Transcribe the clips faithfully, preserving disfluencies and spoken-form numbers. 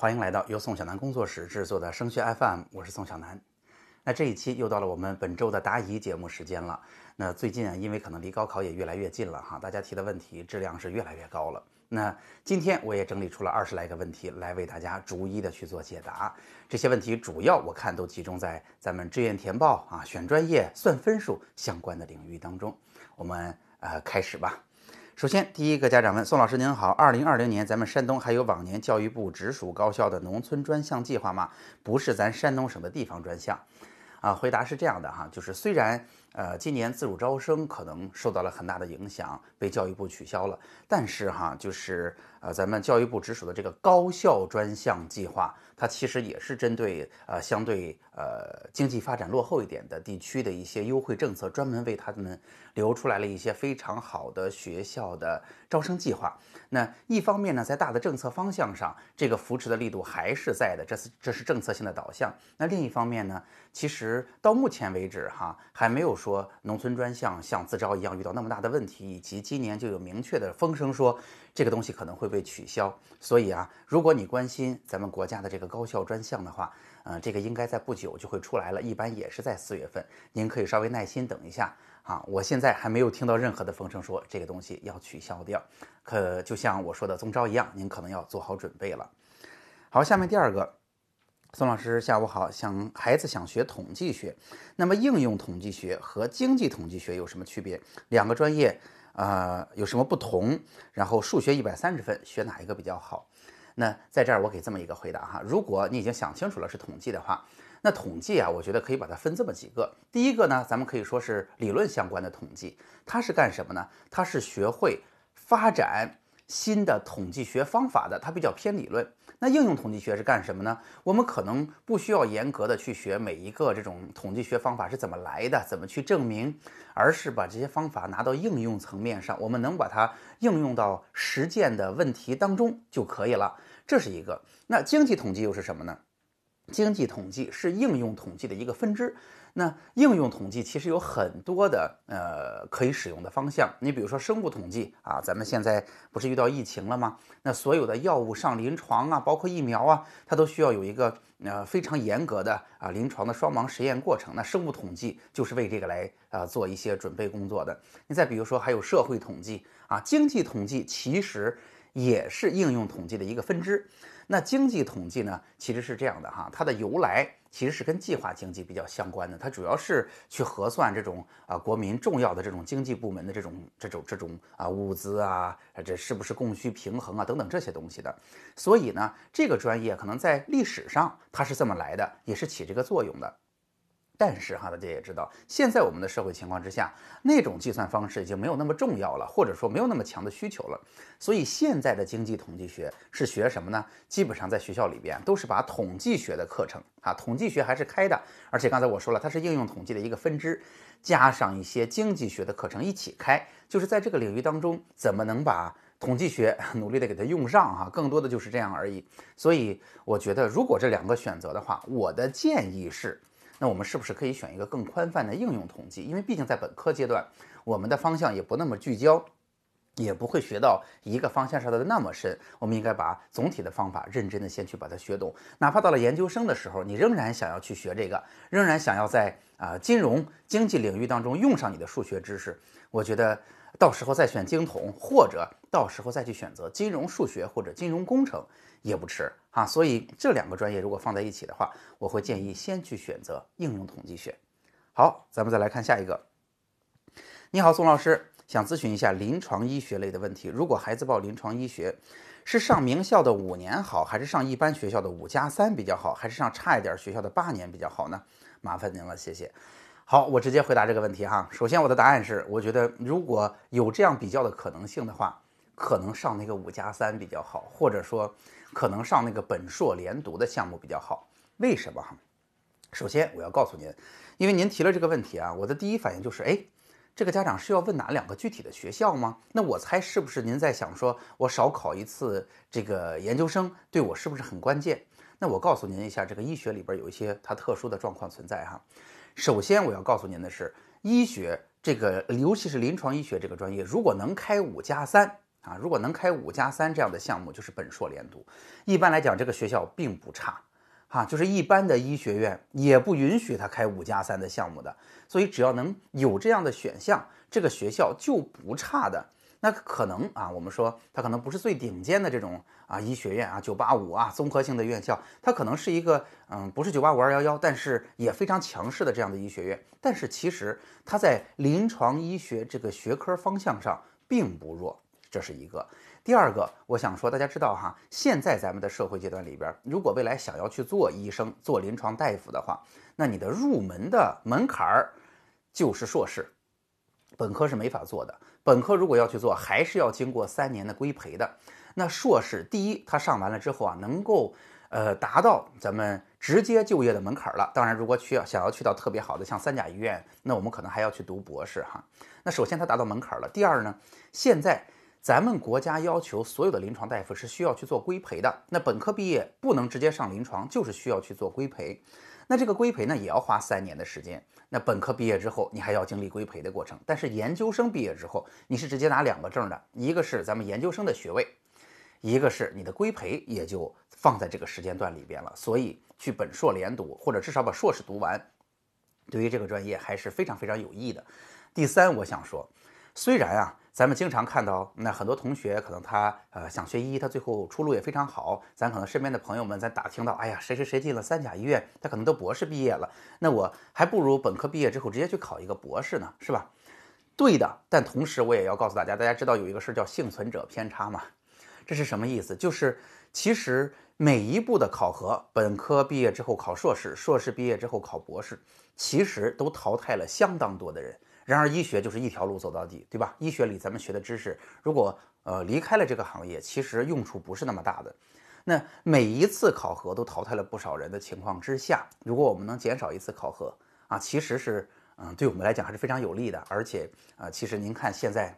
欢迎来到由宋小南工作室制作的升学 F M， 我是宋小南。那这一期又到了我们本周的答疑节目时间了。那最近啊，因为可能离高考也越来越近了哈，大家提的问题质量是越来越高了。那今天我也整理出了二十来个问题来为大家逐一的去做解答。这些问题主要我看都集中在咱们志愿填报啊、选专业、算分数相关的领域当中。我们呃开始吧。首先，第一个家长问宋老师您好，二零二零年咱们山东还有往年教育部直属高校的农村专项计划吗？不是咱山东省的地方专项。啊，回答是这样的哈，就是虽然呃今年自主招生可能受到了很大的影响，被教育部取消了，但是哈，就是呃咱们教育部直属的这个高校专项计划，它其实也是针对呃相对呃经济发展落后一点的地区的一些优惠政策，专门为他们留出来了一些非常好的学校的招生计划。那一方面呢，在大的政策方向上，这个扶持的力度还是在的，这是这是政策性的导向。那另一方面呢，其实到目前为止哈，还没有说农村专项像自招一样遇到那么大的问题，以及今年就有明确的风声说这个东西可能会被取消。所以啊，如果你关心咱们国家的这个高校专项的话，呃，这个应该在不久就会出来了，一般也是在四月份，您可以稍微耐心等一下。啊，我现在还没有听到任何的风声说这个东西要取消掉，可就像我说的中招一样，您可能要做好准备了。好，下面第二个，宋老师下午好，想孩子想学统计学，那么应用统计学和经济统计学有什么区别？两个专业呃有什么不同？然后数学一百三十分，学哪一个比较好？那在这儿我给这么一个回答哈，如果你已经想清楚了是统计的话，那统计啊，我觉得可以把它分这么几个。第一个呢，咱们可以说是理论相关的统计，它是干什么呢？它是学会发展新的统计学方法的，它比较偏理论。那应用统计学是干什么呢？我们可能不需要严格的去学每一个这种统计学方法是怎么来的，怎么去证明，而是把这些方法拿到应用层面上，我们能把它应用到实践的问题当中就可以了。这是一个。那经济统计又是什么呢？经济统计是应用统计的一个分支。那应用统计其实有很多的呃可以使用的方向，你比如说生物统计啊，咱们现在不是遇到疫情了吗？那所有的药物上临床啊，包括疫苗啊，它都需要有一个呃非常严格的啊临床的双盲实验过程。那生物统计就是为这个来啊、呃、做一些准备工作的。你再比如说还有社会统计啊，经济统计其实也是应用统计的一个分支。那经济统计呢，其实是这样的哈，它的由来其实是跟计划经济比较相关的，它主要是去核算这种啊、呃、国民重要的这种经济部门的这种这种这种啊物资啊，这是不是供需平衡啊等等这些东西的。所以呢，这个专业可能在历史上它是这么来的，也是起这个作用的。但是哈，大家也知道，现在我们的社会情况之下，那种计算方式已经没有那么重要了，或者说没有那么强的需求了。所以现在的经济统计学是学什么呢？基本上在学校里边都是把统计学的课程啊，统计学还是开的，而且刚才我说了，它是应用统计的一个分支，加上一些经济学的课程一起开，就是在这个领域当中，怎么能把统计学努力的给它用上哈、啊，更多的就是这样而已。所以我觉得，如果这两个选择的话，我的建议是，那我们是不是可以选一个更宽泛的应用统计？因为毕竟在本科阶段，我们的方向也不那么聚焦，也不会学到一个方向上的那么深。我们应该把总体的方法认真的先去把它学懂。哪怕到了研究生的时候，你仍然想要去学这个，仍然想要在啊、呃、金融经济领域当中用上你的数学知识，我觉得到时候再选经统，或者到时候再去选择金融数学或者金融工程也不迟啊。所以这两个专业如果放在一起的话，我会建议先去选择应用统计学。好，咱们再来看下一个。你好，宋老师，想咨询一下临床医学类的问题。如果孩子报临床医学，是上名校的五年好，还是上一般学校的五加三比较好，还是上差一点学校的八年比较好呢？麻烦您了，谢谢。好，我直接回答这个问题哈。首先我的答案是，我觉得如果有这样比较的可能性的话，可能上那个五加三比较好，或者说可能上那个本硕连读的项目比较好。为什么？首先我要告诉您，因为您提了这个问题啊，我的第一反应就是，哎，这个家长是要问哪两个具体的学校吗？那我猜是不是您在想说，我少考一次这个研究生对我是不是很关键？那我告诉您一下，这个医学里边有一些它特殊的状况存在哈。首先我要告诉您的是，医学这个，尤其是临床医学这个专业，如果能开五加三啊，如果能开五加三这样的项目，就是本硕连读。一般来讲，这个学校并不差，哈、啊，就是一般的医学院也不允许他开五加三的项目的。所以只要能有这样的选项，这个学校就不差的。那可能啊，我们说它可能不是最顶尖的这种啊医学院啊九八五啊综合性的院校，它可能是一个嗯不是九八五二一一，但是也非常强势的这样的医学院。但是其实它在临床医学这个学科方向上并不弱。这是一个。第二个，我想说，大家知道哈，现在咱们的社会阶段里边，如果未来想要去做医生、做临床大夫的话，那你的入门的门槛儿就是硕士，本科是没法做的。本科如果要去做，还是要经过三年的规培的。那硕士，第一，他上完了之后啊，能够呃达到咱们直接就业的门槛了。当然，如果去想要去到特别好的，像三甲医院，那我们可能还要去读博士哈。那首先他达到门槛了。第二呢，现在咱们国家要求所有的临床大夫是需要去做规培的，那本科毕业不能直接上临床，就是需要去做规培。那这个规培呢，也要花三年的时间。那本科毕业之后，你还要经历规培的过程。但是研究生毕业之后，你是直接拿两个证的，一个是咱们研究生的学位，一个是你的规培，也就放在这个时间段里边了。所以去本硕连读，或者至少把硕士读完，对于这个专业还是非常非常有益的。第三，我想说，虽然啊，咱们经常看到，那很多同学可能他呃想学医，他最后出路也非常好。咱可能身边的朋友们，咱打听到，哎呀，谁谁谁进了三甲医院，他可能都博士毕业了。那我还不如本科毕业之后直接去考一个博士呢，是吧？对的。但同时我也要告诉大家，大家知道有一个事叫幸存者偏差嘛？这是什么意思？就是其实每一步的考核，本科毕业之后考硕士，硕士毕业之后考博士，其实都淘汰了相当多的人。然而医学就是一条路走到底，对吧？医学里咱们学的知识，如果呃离开了这个行业，其实用处不是那么大的。那每一次考核都淘汰了不少人的情况之下，如果我们能减少一次考核啊，其实是嗯、呃、对我们来讲还是非常有利的。而且啊、呃，其实您看现在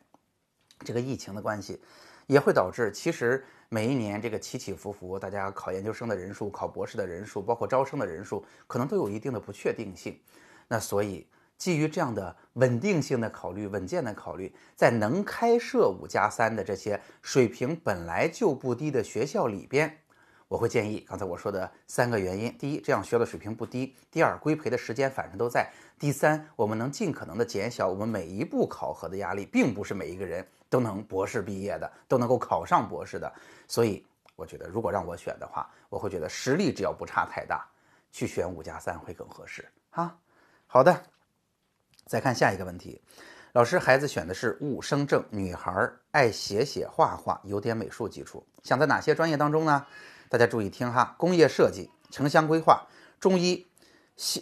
这个疫情的关系，也会导致其实每一年这个起起伏伏，大家考研究生的人数、考博士的人数，包括招生的人数，可能都有一定的不确定性。那所以，基于这样的稳定性的考虑、稳健的考虑，在能开设五加三的这些水平本来就不低的学校里边，我会建议刚才我说的三个原因：第一，这样学校的水平不低；第二，规培的时间反正都在；第三，我们能尽可能的减小我们每一步考核的压力，并不是每一个人都能博士毕业的，都能够考上博士的。所以，我觉得如果让我选的话，我会觉得实力只要不差太大，去选五加三会更合适哈。好的。再看下一个问题，老师，孩子选的是务生证，女孩爱写写画画，有点美术基础，想在哪些专业当中呢？大家注意听哈，工业设计、城乡规划、中医、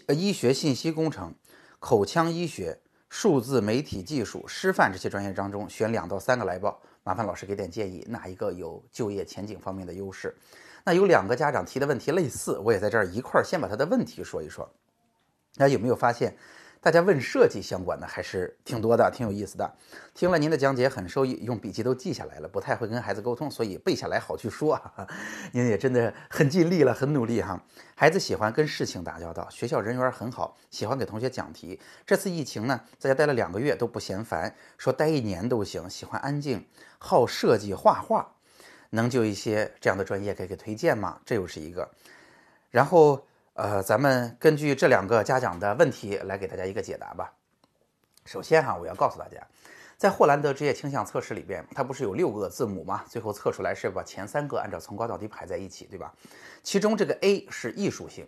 医学信息工程、口腔医学、数字媒体技术、师范这些专业当中选两到三个来报，麻烦老师给点建议，哪一个有就业前景方面的优势？那有两个家长提的问题类似，我也在这儿一块儿先把他的问题说一说。大家有没有发现？大家问设计相关的还是挺多的，挺有意思的。听了您的讲解很受益，用笔记都记下来了，不太会跟孩子沟通，所以背下来好去说啊。您也真的很尽力了，很努力哈。孩子喜欢跟事情打交道，学校人缘很好，喜欢给同学讲题。这次疫情呢，在家待了两个月都不嫌烦，说待一年都行，喜欢安静，好设计画画，能就一些这样的专业给给推荐吗？这又是一个。然后呃，咱们根据这两个家长的问题来给大家一个解答吧。首先哈、啊，我要告诉大家，在霍兰德职业倾向测试里边，它不是有六个字母吗？最后测出来是把前三个按照从高到低排在一起，对吧？其中这个 A 是艺术型，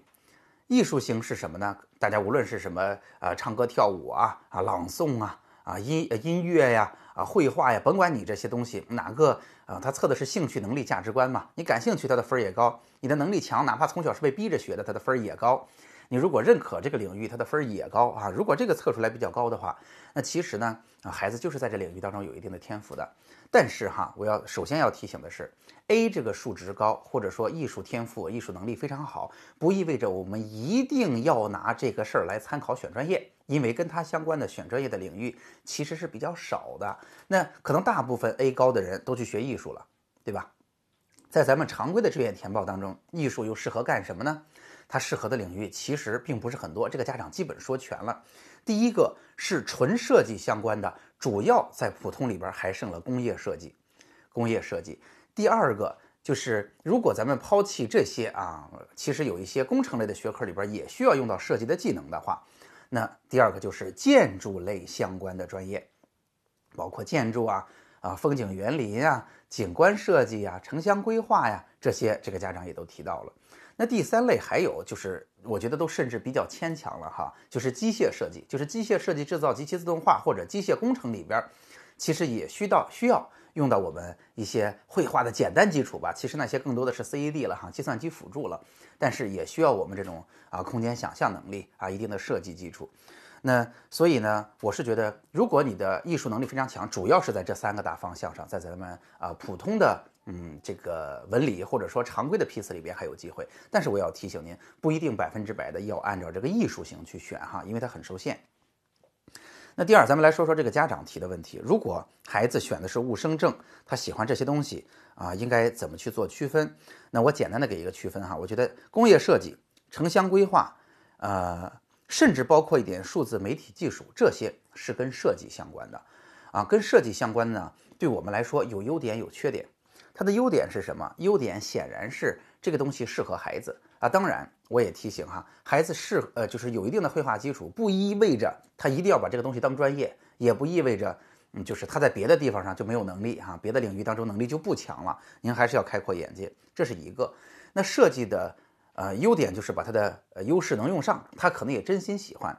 艺术型是什么呢？大家无论是什么啊、呃，唱歌跳舞啊，啊朗诵啊，啊音音乐呀、啊，啊绘画呀，甭管你这些东西哪个啊、呃，它测的是兴趣、能力、价值观嘛。你感兴趣，它的分也高。你的能力强，哪怕从小是被逼着学的，他的分儿也高。你如果认可这个领域，他的分儿也高啊。如果这个测出来比较高的话，那其实呢，啊，孩子就是在这领域当中有一定的天赋的。但是哈，我要首先要提醒的是 ，A 这个数值高，或者说艺术天赋、艺术能力非常好，不意味着我们一定要拿这个事儿来参考选专业，因为跟他相关的选专业的领域其实是比较少的。那可能大部分 A 高的人都去学艺术了，对吧？在咱们常规的志愿填报当中，艺术又适合干什么呢？它适合的领域其实并不是很多，这个家长基本说全了。第一个是纯设计相关的，主要在普通里边还剩了工业设计。工业设计。第二个就是，如果咱们抛弃这些啊，其实有一些工程类的学科里边也需要用到设计的技能的话，那第二个就是建筑类相关的专业，包括建筑啊、啊风景园林啊、景观设计啊、城乡规划呀这些，这个家长也都提到了。那第三类还有就是，我觉得都甚至比较牵强了哈，就是机械设计，就是机械设计、制造及其自动化或者机械工程里边，其实也需到需要用到我们一些绘画的简单基础吧，其实那些更多的是 C A D 了哈，计算机辅助了，但是也需要我们这种啊空间想象能力啊，一定的设计基础。那所以呢，我是觉得，如果你的艺术能力非常强，主要是在这三个大方向上，在咱们啊普通的嗯这个文理或者说常规的批次里边还有机会，但是我要提醒您，不一定百分之百的要按照这个艺术型去选哈，因为它很受限。那第二，咱们来说说这个家长提的问题。如果孩子选的是务生证，他喜欢这些东西啊、呃，应该怎么去做区分？那我简单的给一个区分哈，我觉得工业设计、城乡规划，呃，甚至包括一点数字媒体技术，这些是跟设计相关的啊。跟设计相关呢，对我们来说有优点有缺点。它的优点是什么？优点显然是这个东西适合孩子啊。当然，我也提醒哈，孩子是呃，就是有一定的绘画基础，不意味着他一定要把这个东西当专业，也不意味着嗯，就是他在别的地方上就没有能力哈、啊，别的领域当中能力就不强了。您还是要开阔眼界，这是一个。那设计的呃优点就是把他的、呃、优势能用上，他可能也真心喜欢。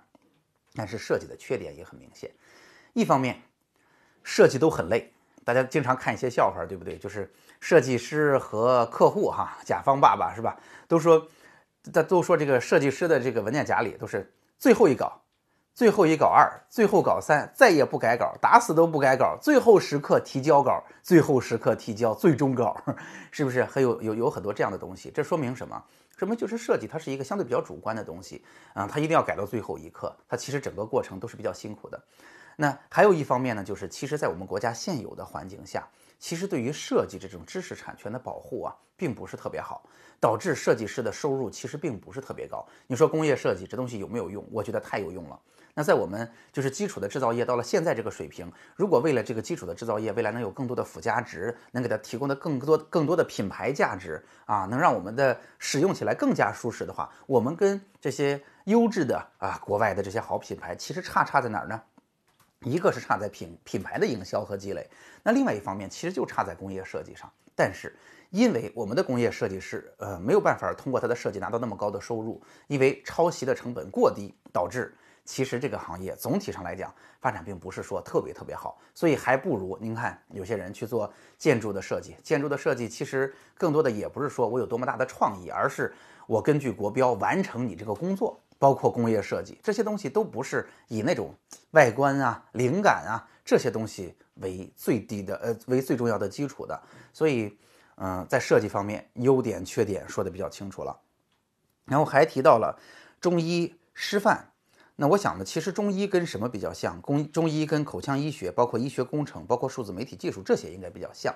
但是设计的缺点也很明显，一方面，设计都很累。大家经常看一些笑话，对不对？就是设计师和客户哈，甲方爸爸是吧？都说，都说这个设计师的这个文件夹里都是最后一稿、最后一稿二、最后稿三，再也不改稿，打死都不改稿，最后时刻提交稿，最后时刻提交最终稿，是不是？还有有有很多这样的东西，这说明什么？什么就是设计，它是一个相对比较主观的东西啊，它一定要改到最后一刻，它其实整个过程都是比较辛苦的。那还有一方面呢，就是其实在我们国家现有的环境下，其实对于设计这种知识产权的保护啊，并不是特别好，导致设计师的收入其实并不是特别高。你说工业设计这东西有没有用？我觉得太有用了。那在我们就是基础的制造业到了现在这个水平，如果为了这个基础的制造业未来能有更多的附加值，能给它提供的更多更多的品牌价值啊，能让我们的使用起来更加舒适的话，我们跟这些优质的啊国外的这些好品牌其实差差在哪儿呢？一个是差在品品牌的营销和积累，那另外一方面其实就差在工业设计上。但是因为我们的工业设计师呃没有办法通过他的设计拿到那么高的收入，因为抄袭的成本过低，导致其实这个行业总体上来讲发展并不是说特别特别好，所以还不如您看有些人去做建筑的设计。建筑的设计其实更多的也不是说我有多么大的创意，而是我根据国标完成你这个工作。包括工业设计，这些东西都不是以那种外观啊、灵感啊这些东西为最低的呃为最重要的基础的。所以嗯、呃，在设计方面优点缺点说的比较清楚了。然后还提到了中医师范，那我想呢，其实中医跟什么比较像？中中医跟口腔医学、包括医学工程、包括数字媒体技术这些应该比较像。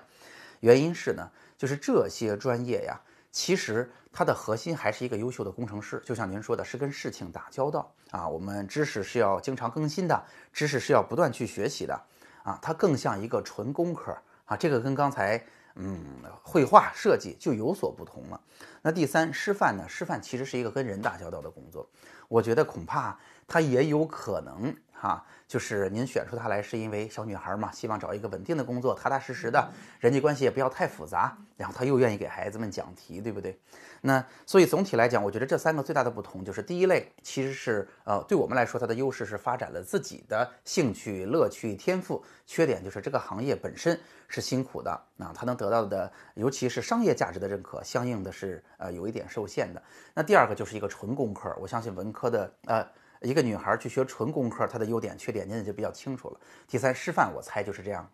原因是呢，就是这些专业呀，其实它的核心还是一个优秀的工程师，就像您说的，是跟事情打交道啊。我们知识是要经常更新的，知识是要不断去学习的啊。它更像一个纯工科啊，这个跟刚才嗯绘画设计就有所不同了。那第三，师范呢？师范其实是一个跟人打交道的工作，我觉得恐怕它也有可能哈、啊，就是您选出她来是因为小女孩嘛，希望找一个稳定的工作，踏踏实实的，人际关系也不要太复杂，然后她又愿意给孩子们讲题，对不对？那所以总体来讲，我觉得这三个最大的不同就是，第一类其实是呃对我们来说它的优势是发展了自己的兴趣、乐趣、天赋，缺点就是这个行业本身是辛苦的啊，它能得到的尤其是商业价值的认可，相应的是呃有一点受限的。那第二个就是一个纯工科，我相信文科的呃。一个女孩去学纯工科，她的优点缺点您也就比较清楚了。第三，师范我猜就是这样。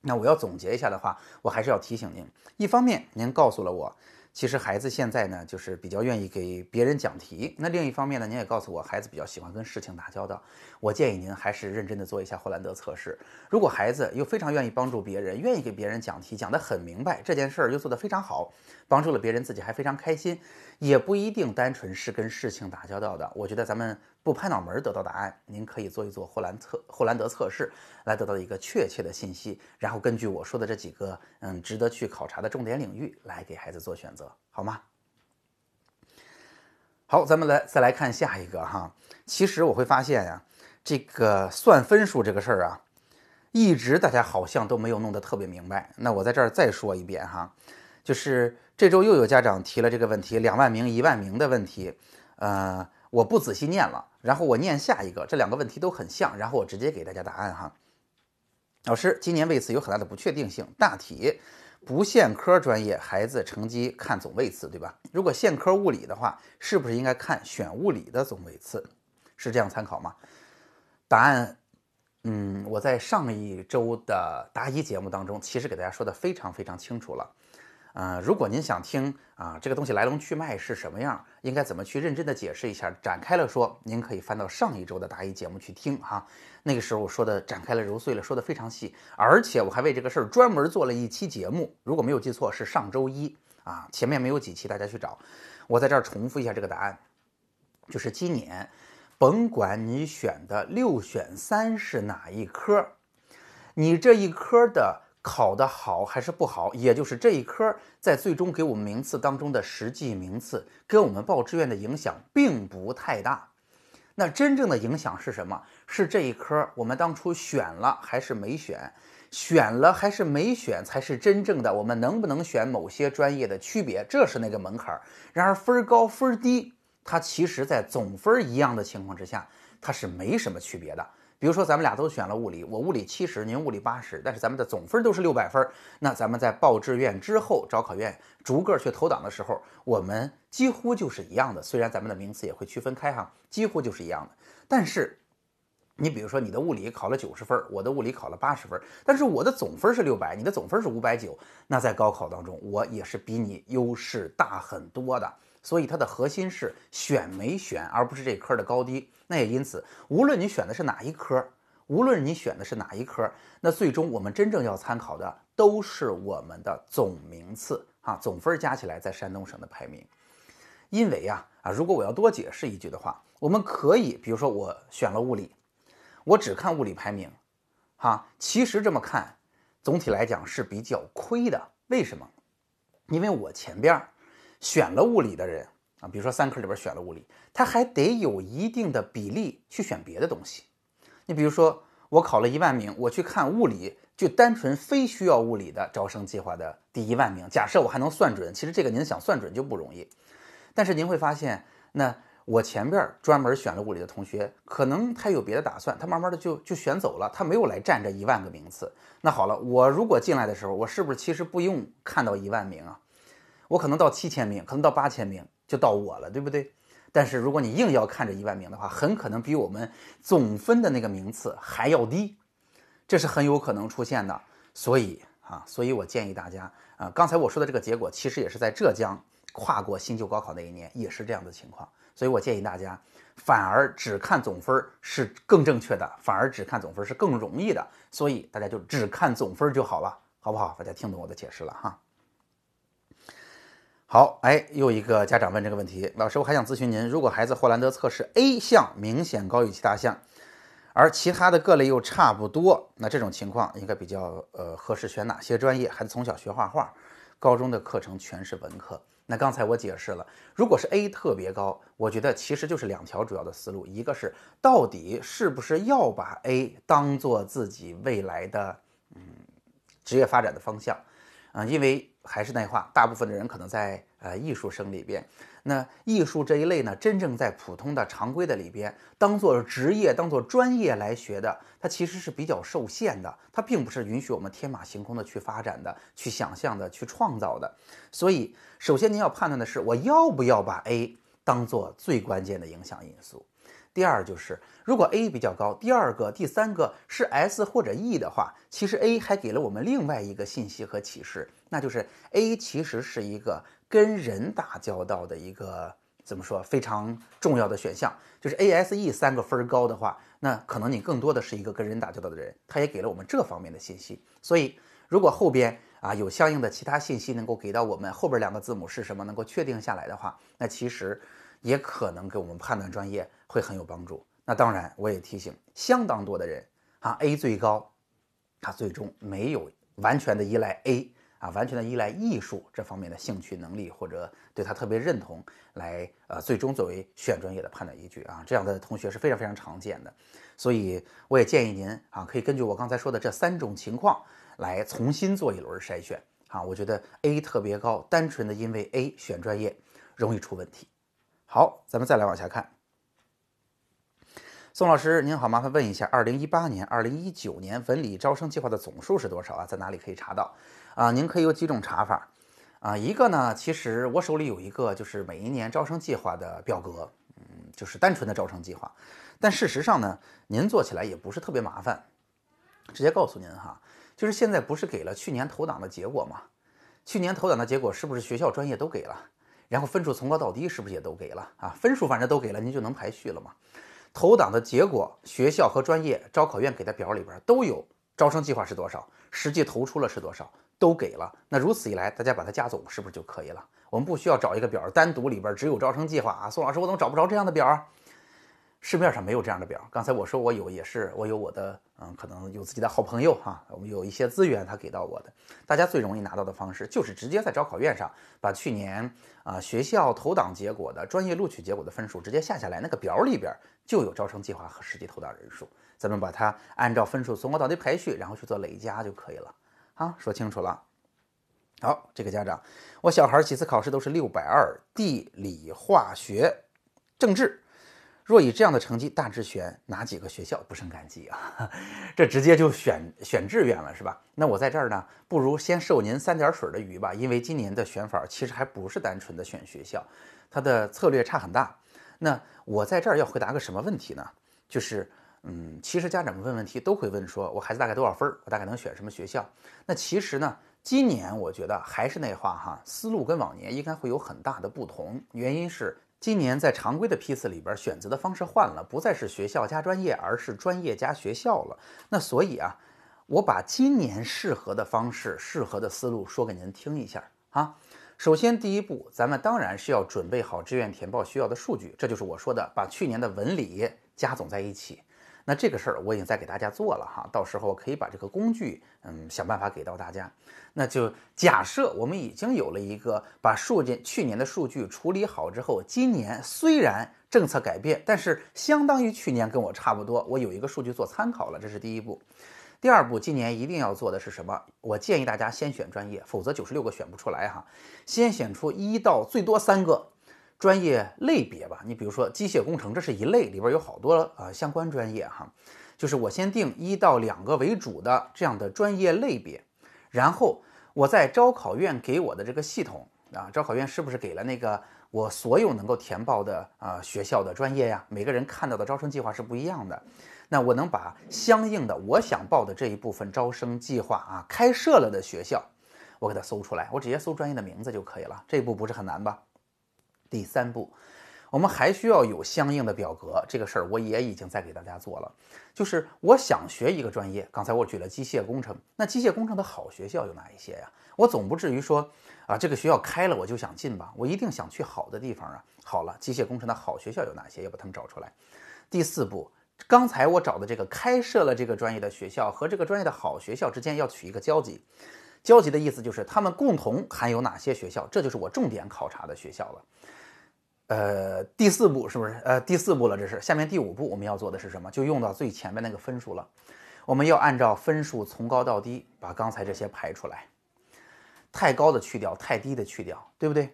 那我要总结一下的话，我还是要提醒您，一方面您告诉了我，其实孩子现在呢就是比较愿意给别人讲题，那另一方面呢，您也告诉我孩子比较喜欢跟事情打交道。我建议您还是认真的做一下霍兰德测试，如果孩子又非常愿意帮助别人，愿意给别人讲题，讲得很明白，这件事儿又做得非常好，帮助了别人，自己还非常开心，也不一定单纯是跟事情打交道的。我觉得咱们不拍脑门得到答案，您可以做一做霍兰特霍兰德测试，来得到一个确切的信息，然后根据我说的这几个嗯值得去考察的重点领域来给孩子做选择，好吗？好，咱们来再来看下一个哈。其实我会发现呀、啊，这个算分数这个事儿啊，一直大家好像都没有弄得特别明白。那我在这儿再说一遍哈，就是这周又有家长提了这个问题，两万名、一万名的问题，呃，我不仔细念了，然后我念下一个，这两个问题都很像，然后我直接给大家答案哈。老师，今年位次有很大的不确定性，大体不限科专业，孩子成绩看总位次，对吧？如果限科物理的话，是不是应该看选物理的总位次？是这样参考吗？答案，嗯，我在上一周的答疑节目当中，其实给大家说的非常非常清楚了。呃，如果您想听啊、呃，这个东西来龙去脉是什么样，应该怎么去认真的解释一下，展开了说，您可以翻到上一周的答疑节目去听哈。那个时候我说的展开了揉碎了，说的非常细，而且我还为这个事儿专门做了一期节目，如果没有记错是上周一啊，前面没有几期大家去找。我在这儿重复一下这个答案，就是今年甭管你选的六选三是哪一科，你这一科的考得好还是不好，也就是这一科在最终给我们名次当中的实际名次跟我们报志愿的影响并不太大。那真正的影响是什么？是这一科我们当初选了还是没选，选了还是没选，才是真正的我们能不能选某些专业的区别，这是那个门槛。然而分高分低，它其实在总分一样的情况之下，它是没什么区别的。比如说咱们俩都选了物理，我物理七十，您物理八十，但是咱们的总分都是六百分，那咱们在报志愿之后，招考院逐个去投档的时候，我们几乎就是一样的，虽然咱们的名次也会区分开哈，几乎就是一样的。但是你比如说你的物理考了九十分，我的物理考了八十分，但是我的总分是六百，你的总分是五百九十，那在高考当中我也是比你优势大很多的。所以它的核心是选没选，而不是这科的高低。那也因此，无论你选的是哪一科，无论你选的是哪一科，那最终我们真正要参考的都是我们的总名次啊，总分加起来在山东省的排名。因为啊啊，如果我要多解释一句的话，我们可以，比如说我选了物理，我只看物理排名，哈、啊，其实这么看，总体来讲是比较亏的。为什么？因为我前边选了物理的人啊，比如说三科里边选了物理，他还得有一定的比例去选别的东西。你比如说我考了一万名，我去看物理，就单纯非需要物理的招生计划的第一万名，假设我还能算准，其实这个您想算准就不容易。但是您会发现，那我前边专门选了物理的同学，可能他有别的打算，他慢慢的就就选走了，他没有来占这一万个名次。那好了，我如果进来的时候，我是不是其实不用看到一万名啊，我可能到七千名，可能到八千名就到我了，对不对？但是如果你硬要看着一万名的话，很可能比我们总分的那个名次还要低，这是很有可能出现的。所以啊，所以我建议大家啊、呃，刚才我说的这个结果，其实也是在浙江跨过新旧高考那一年也是这样的情况。所以我建议大家，反而只看总分是更正确的，反而只看总分是更容易的。所以大家就只看总分就好了，好不好？大家听懂我的解释了哈。好，哎，又一个家长问这个问题，老师，我还想咨询您，如果孩子霍兰德测试 A 项明显高于其他项，而其他的各类又差不多，那这种情况应该比较呃合适选哪些专业？孩子从小学画画，高中的课程全是文科。那刚才我解释了，如果是 A 特别高，我觉得其实就是两条主要的思路，一个是到底是不是要把 A 当做自己未来的嗯职业发展的方向啊、呃，因为还是那话，大部分的人可能在呃艺术生里边，那艺术这一类呢，真正在普通的常规的里边，当做职业、当做专业来学的，它其实是比较受限的，它并不是允许我们天马行空的去发展的、去想象的、去创造的。所以，首先您要判断的是，我要不要把 A 当做最关键的影响因素。第二就是，如果 A 比较高，第二个、第三个是 S 或者 E 的话，其实 A 还给了我们另外一个信息和启示，那就是 A 其实是一个跟人打交道的一个怎么说非常重要的选项。就是 A、S、E 三个分高的话，那可能你更多的是一个跟人打交道的人，它也给了我们这方面的信息。所以，如果后边啊有相应的其他信息能够给到我们后边两个字母是什么能够确定下来的话，那其实也可能给我们判断专业会很有帮助。那当然，我也提醒相当多的人啊 ，A 最高，他最终没有完全的依赖 A 啊，完全的依赖艺术这方面的兴趣能力或者对他特别认同来呃，最终作为选专业的判断依据啊，这样的同学是非常非常常见的。所以我也建议您啊，可以根据我刚才说的这三种情况来重新做一轮筛选啊。我觉得 A 特别高，单纯的因为 A 选专业容易出问题。好，咱们再来往下看。宋老师您好，麻烦问一下二零一八年、二零一九年文理招生计划的总数是多少啊？在哪里可以查到啊？您可以有几种查法啊。一个呢，其实我手里有一个就是每一年招生计划的表格，嗯，就是单纯的招生计划，但事实上呢，您做起来也不是特别麻烦。直接告诉您哈，就是现在不是给了去年投档的结果吗？去年投档的结果是不是学校专业都给了，然后分数从高到低是不是也都给了啊？分数反正都给了，您就能排序了嘛。投档的结果，学校和专业招考院给的表里边都有招生计划是多少，实际投出了是多少，都给了。那如此一来，大家把它加总是不是就可以了？我们不需要找一个表单独里边只有招生计划啊。宋老师，我怎么找不着这样的表啊？市面上没有这样的表。刚才我说我有，也是我有我的，嗯，可能有自己的好朋友哈、啊，我们有一些资源他给到我的。大家最容易拿到的方式就是直接在招考院上把去年啊、呃、学校投档结果的、专业录取结果的分数直接下下来，那个表里边就有招生计划和实际投档人数，咱们把它按照分数从高到低排序，然后去做累加就可以了啊。说清楚了。好，这个家长，我小孩几次考试都是六百二，地理、化学、政治。若以这样的成绩大致选哪几个学校，不胜感激啊。这直接就选选志愿了是吧？那我在这儿呢，不如先授您三点水的鱼吧，因为今年的选法其实还不是单纯的选学校，它的策略差很大。那我在这儿要回答个什么问题呢？就是嗯，其实家长们问问题都会问说我孩子大概多少分，我大概能选什么学校。那其实呢，今年我觉得还是那话哈，思路跟往年应该会有很大的不同。原因是今年在常规的批次里边选择的方式换了，不再是学校加专业，而是专业加学校了。那所以啊，我把今年适合的方式、适合的思路说给您听一下啊。首先第一步，咱们当然是要准备好志愿填报需要的数据，这就是我说的把去年的文理加总在一起。那这个事儿我已经在给大家做了哈，到时候可以把这个工具嗯想办法给到大家。那就假设我们已经有了一个把数据去年的数据处理好之后，今年虽然政策改变，但是相当于去年跟我差不多，我有一个数据做参考了，这是第一步。第二步，今年一定要做的是什么？我建议大家先选专业，否则九十六个选不出来哈。先选出一到最多三个专业类别吧，你比如说机械工程，这是一类，里边有好多呃相关专业哈，就是我先定一到两个为主的这样的专业类别，然后我在招考院给我的这个系统啊，招考院是不是给了那个我所有能够填报的呃学校的专业呀？每个人看到的招生计划是不一样的，那我能把相应的我想报的这一部分招生计划啊开设了的学校，我给它搜出来，我直接搜专业的名字就可以了，这一步不是很难吧？第三步，我们还需要有相应的表格，这个事儿我也已经在给大家做了。就是我想学一个专业，刚才我举了机械工程，那机械工程的好学校有哪一些呀？我总不至于说啊，这个学校开了我就想进吧，我一定想去好的地方啊。好了，机械工程的好学校有哪些？要把它们找出来。第四步，刚才我找的这个开设了这个专业的学校和这个专业的好学校之间要取一个交集，交集的意思就是他们共同含有哪些学校，这就是我重点考察的学校了。呃，第四步是不是？呃，第四步了，这是。下面第五步我们要做的是什么？就用到最前面那个分数了。我们要按照分数从高到低，把刚才这些排出来，太高的去掉，太低的去掉，对不对？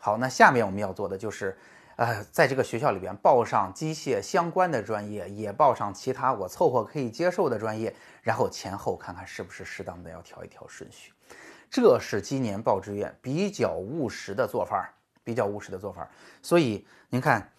好，那下面我们要做的就是，呃，在这个学校里边报上机械相关的专业，也报上其他我凑合可以接受的专业，然后前后看看是不是适当的要调一调顺序。这是今年报志愿比较务实的做法。比较务实的做法，所以您看，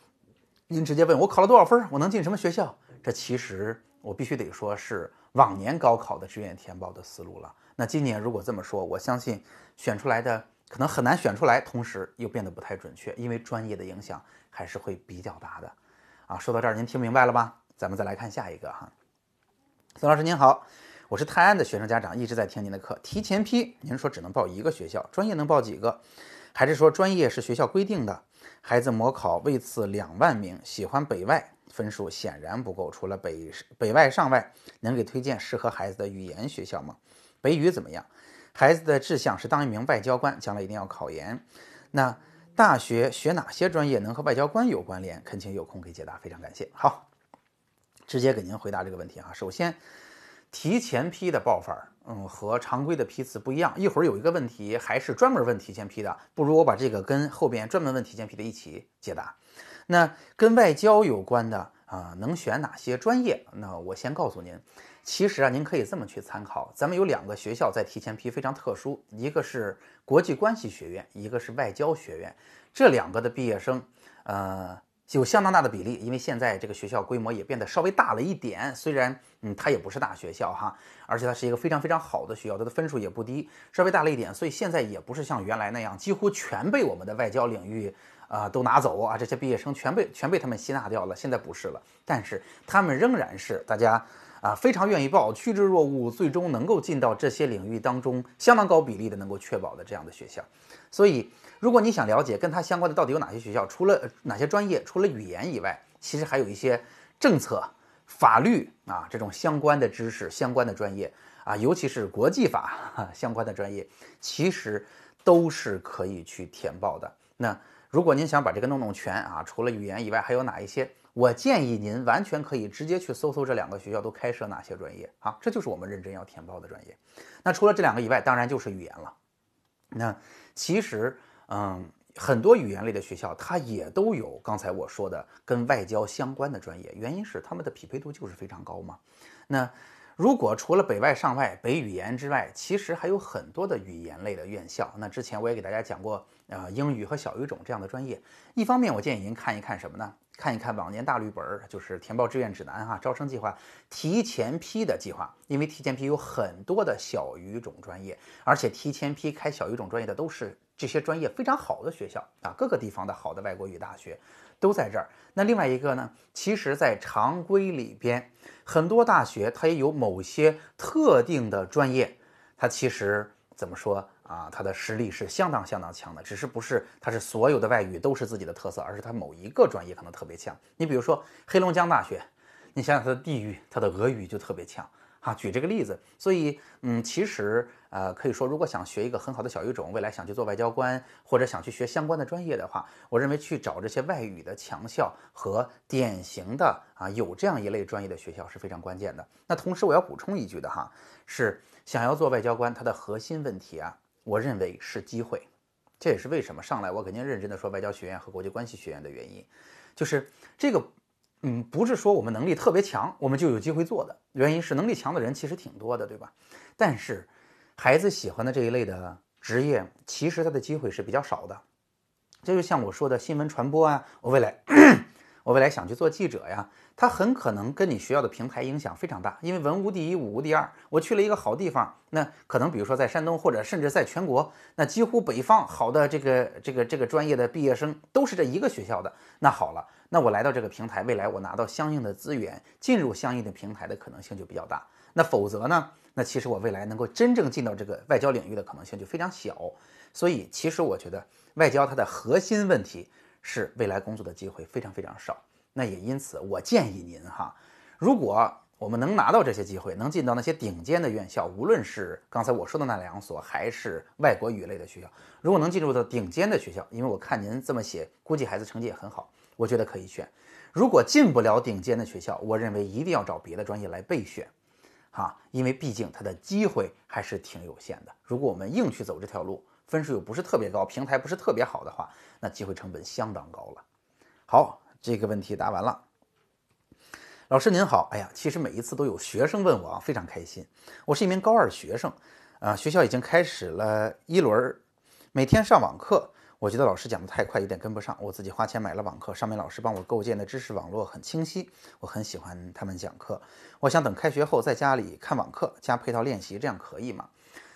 您直接问我考了多少分，我能进什么学校，这其实我必须得说是往年高考的志愿填报的思路了。那今年如果这么说，我相信选出来的可能很难选出来，同时又变得不太准确，因为专业的影响还是会比较大的啊。说到这儿您听明白了吧？咱们再来看下一个哈。宋老师您好，我是泰安的学生家长，一直在听您的课。提前批您说只能报一个学校，专业能报几个？还是说专业是学校规定的？孩子模考为此两万名，喜欢北外，分数显然不够。除了北北外、上外，能给推荐适合孩子的语言学校吗？北语怎么样？孩子的志向是当一名外交官，将来一定要考研。那大学学哪些专业能和外交官有关联？恳请有空给解答，非常感谢。好，直接给您回答这个问题啊。首先，提前批的报法，嗯，和常规的批次不一样。一会儿有一个问题还是专门问提前批的，不如我把这个跟后边专门问提前批的一起解答。那跟外交有关的啊、呃，能选哪些专业？那我先告诉您，其实啊，您可以这么去参考。咱们有两个学校在提前批非常特殊，一个是国际关系学院，一个是外交学院。这两个的毕业生，呃。有相当大的比例，因为现在这个学校规模也变得稍微大了一点，虽然嗯它也不是大学校哈，而且它是一个非常非常好的学校，它的分数也不低，稍微大了一点，所以现在也不是像原来那样几乎全被我们的外交领域啊、呃、都拿走啊，这些毕业生全被全被他们吸纳掉了，现在不是了，但是他们仍然是大家啊非常愿意报，趋之若鹜，最终能够进到这些领域当中相当高比例的能够确保的这样的学校。所以如果你想了解跟它相关的到底有哪些学校，除了哪些专业，除了语言以外，其实还有一些政策、法律啊这种相关的知识、相关的专业啊，尤其是国际法、啊、相关的专业，其实都是可以去填报的。那如果您想把这个弄弄全啊，除了语言以外还有哪一些？我建议您完全可以直接去搜搜这两个学校都开设哪些专业啊，这就是我们认真要填报的专业。那除了这两个以外，当然就是语言了。那其实嗯，很多语言类的学校它也都有刚才我说的跟外交相关的专业，原因是他们的匹配度就是非常高嘛。那如果除了北外、上外、北语言之外，其实还有很多的语言类的院校。那之前我也给大家讲过，呃，英语和小语种这样的专业。一方面，我建议您看一看什么呢？看一看往年大绿本，就是填报志愿指南啊，招生计划提前批的计划，因为提前批有很多的小语种专业，而且提前批开小语种专业的都是这些专业非常好的学校啊，各个地方的好的外国语大学都在这儿。那另外一个呢，其实在常规里边，很多大学它也有某些特定的专业，它其实怎么说啊，它的实力是相当相当强的，只是不是它是所有的外语都是自己的特色，而是它某一个专业可能特别强。你比如说黑龙江大学，你想想它的地域，它的俄语就特别强啊，举这个例子。所以嗯，其实呃，可以说如果想学一个很好的小语种，未来想去做外交官，或者想去学相关的专业的话，我认为去找这些外语的强校和典型的啊有这样一类专业的学校是非常关键的。那同时我要补充一句的哈，是想要做外交官，它的核心问题啊，我认为是机会。这也是为什么上来我肯定认真的说外交学院和国际关系学院的原因，就是这个嗯，不是说我们能力特别强我们就有机会做的，原因是能力强的人其实挺多的，对吧？但是孩子喜欢的这一类的职业，其实他的机会是比较少的。这就像我说的新闻传播啊，我未来我未来想去做记者呀，他很可能跟你学校的平台影响非常大，因为文无第一，武无第二，我去了一个好地方，那可能比如说在山东或者甚至在全国，那几乎北方好的这个这个这个专业的毕业生都是这一个学校的，那好了，那我来到这个平台，未来我拿到相应的资源，进入相应的平台的可能性就比较大。那否则呢，那其实我未来能够真正进到这个外交领域的可能性就非常小。所以其实我觉得外交它的核心问题是未来工作的机会非常非常少。那也因此我建议您哈，如果我们能拿到这些机会，能进到那些顶尖的院校，无论是刚才我说的那两所还是外国语类的学校，如果能进入到顶尖的学校，因为我看您这么写估计孩子成绩也很好，我觉得可以选。如果进不了顶尖的学校，我认为一定要找别的专业来备选哈，因为毕竟它的机会还是挺有限的。如果我们硬去走这条路，分数又不是特别高，平台不是特别好的话，那机会成本相当高了。好，这个问题答完了。老师您好，哎呀，其实每一次都有学生问我啊，非常开心。我是一名高二学生，啊、呃，学校已经开始了一轮，每天上网课，我觉得老师讲的太快，有点跟不上。我自己花钱买了网课，上面老师帮我构建的知识网络很清晰，我很喜欢他们讲课。我想等开学后在家里看网课加配套练习，这样可以吗？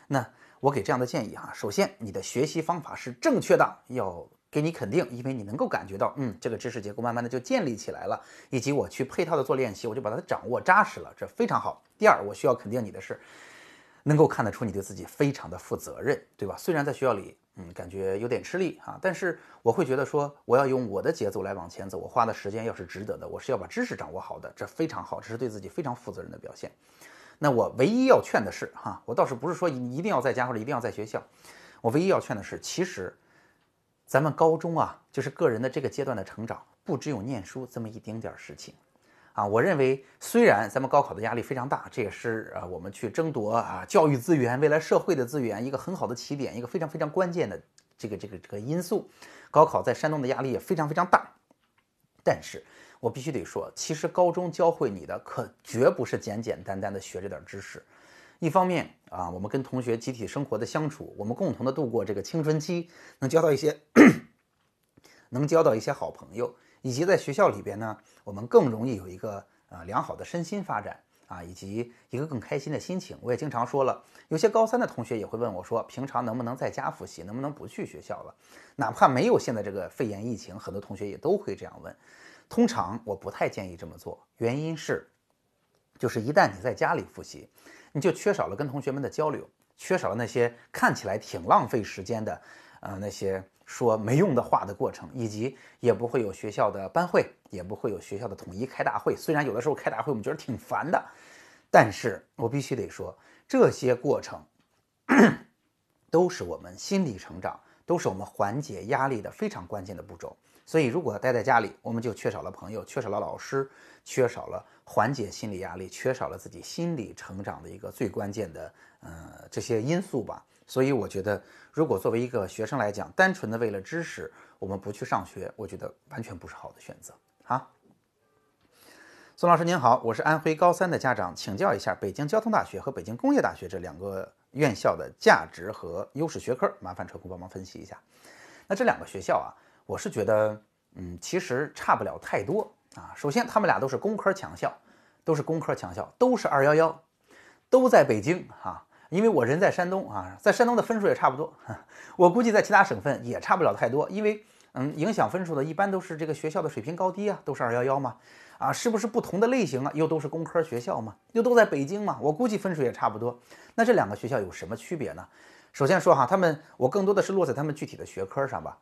那我给这样的建议啊，首先你的学习方法是正确的，要给你肯定，因为你能够感觉到，嗯，这个知识结构慢慢的就建立起来了，以及我去配套的做练习，我就把它掌握扎实了，这非常好。第二，我需要肯定你的是，能够看得出你对自己非常的负责任，对吧？虽然在学校里，嗯，感觉有点吃力啊，但是我会觉得说，我要用我的节奏来往前走，我花的时间要是值得的，我是要把知识掌握好的，这非常好，这是对自己非常负责任的表现。那我唯一要劝的是，哈、啊，我倒是不是说你一定要在家或者一定要在学校，我唯一要劝的是，其实咱们高中啊，就是个人的这个阶段的成长，不只有念书这么一丁点事情。啊，我认为虽然咱们高考的压力非常大，这也是啊我们去争夺啊教育资源、未来社会的资源一个很好的起点，一个非常非常关键的这个这个这个因素。高考在山东的压力也非常非常大，但是我必须得说，其实高中教会你的可绝不是简简单单的学这点知识。一方面啊，我们跟同学集体生活的相处，我们共同的度过这个青春期，能交到一些能交到一些好朋友。以及在学校里边呢，我们更容易有一个呃良好的身心发展啊，以及一个更开心的心情。我也经常说了，有些高三的同学也会问我说，平常能不能在家复习，能不能不去学校了？哪怕没有现在这个肺炎疫情，很多同学也都会这样问。通常我不太建议这么做，原因是，就是一旦你在家里复习，你就缺少了跟同学们的交流，缺少了那些看起来挺浪费时间的，呃那些。说没用的话的过程，以及也不会有学校的班会，也不会有学校的统一开大会。虽然有的时候开大会我们觉得挺烦的，但是我必须得说，这些过程都是我们心理成长，都是我们缓解压力的非常关键的步骤。所以如果待在家里，我们就缺少了朋友，缺少了老师，缺少了缓解心理压力，缺少了自己心理成长的一个最关键的呃这些因素吧。所以我觉得，如果作为一个学生来讲，单纯的为了知识，我们不去上学，我觉得完全不是好的选择啊。孙老师您好，我是安徽高三的家长，请教一下北京交通大学和北京工业大学这两个院校的价值和优势学科，麻烦陈工帮忙分析一下。那这两个学校啊，我是觉得，嗯，其实差不了太多啊。首先，他们俩都是工科强校，都是工科强校，都是二一一，都在北京啊。因为我人在山东啊，在山东的分数也差不多，我估计在其他省份也差不了太多，因为嗯，影响分数的一般都是这个学校的水平高低啊，都是二一一嘛，啊，是不是不同的类型啊，又都是工科学校嘛，又都在北京嘛，我估计分数也差不多。那这两个学校有什么区别呢？首先说哈，他们我更多的是落在他们具体的学科上吧。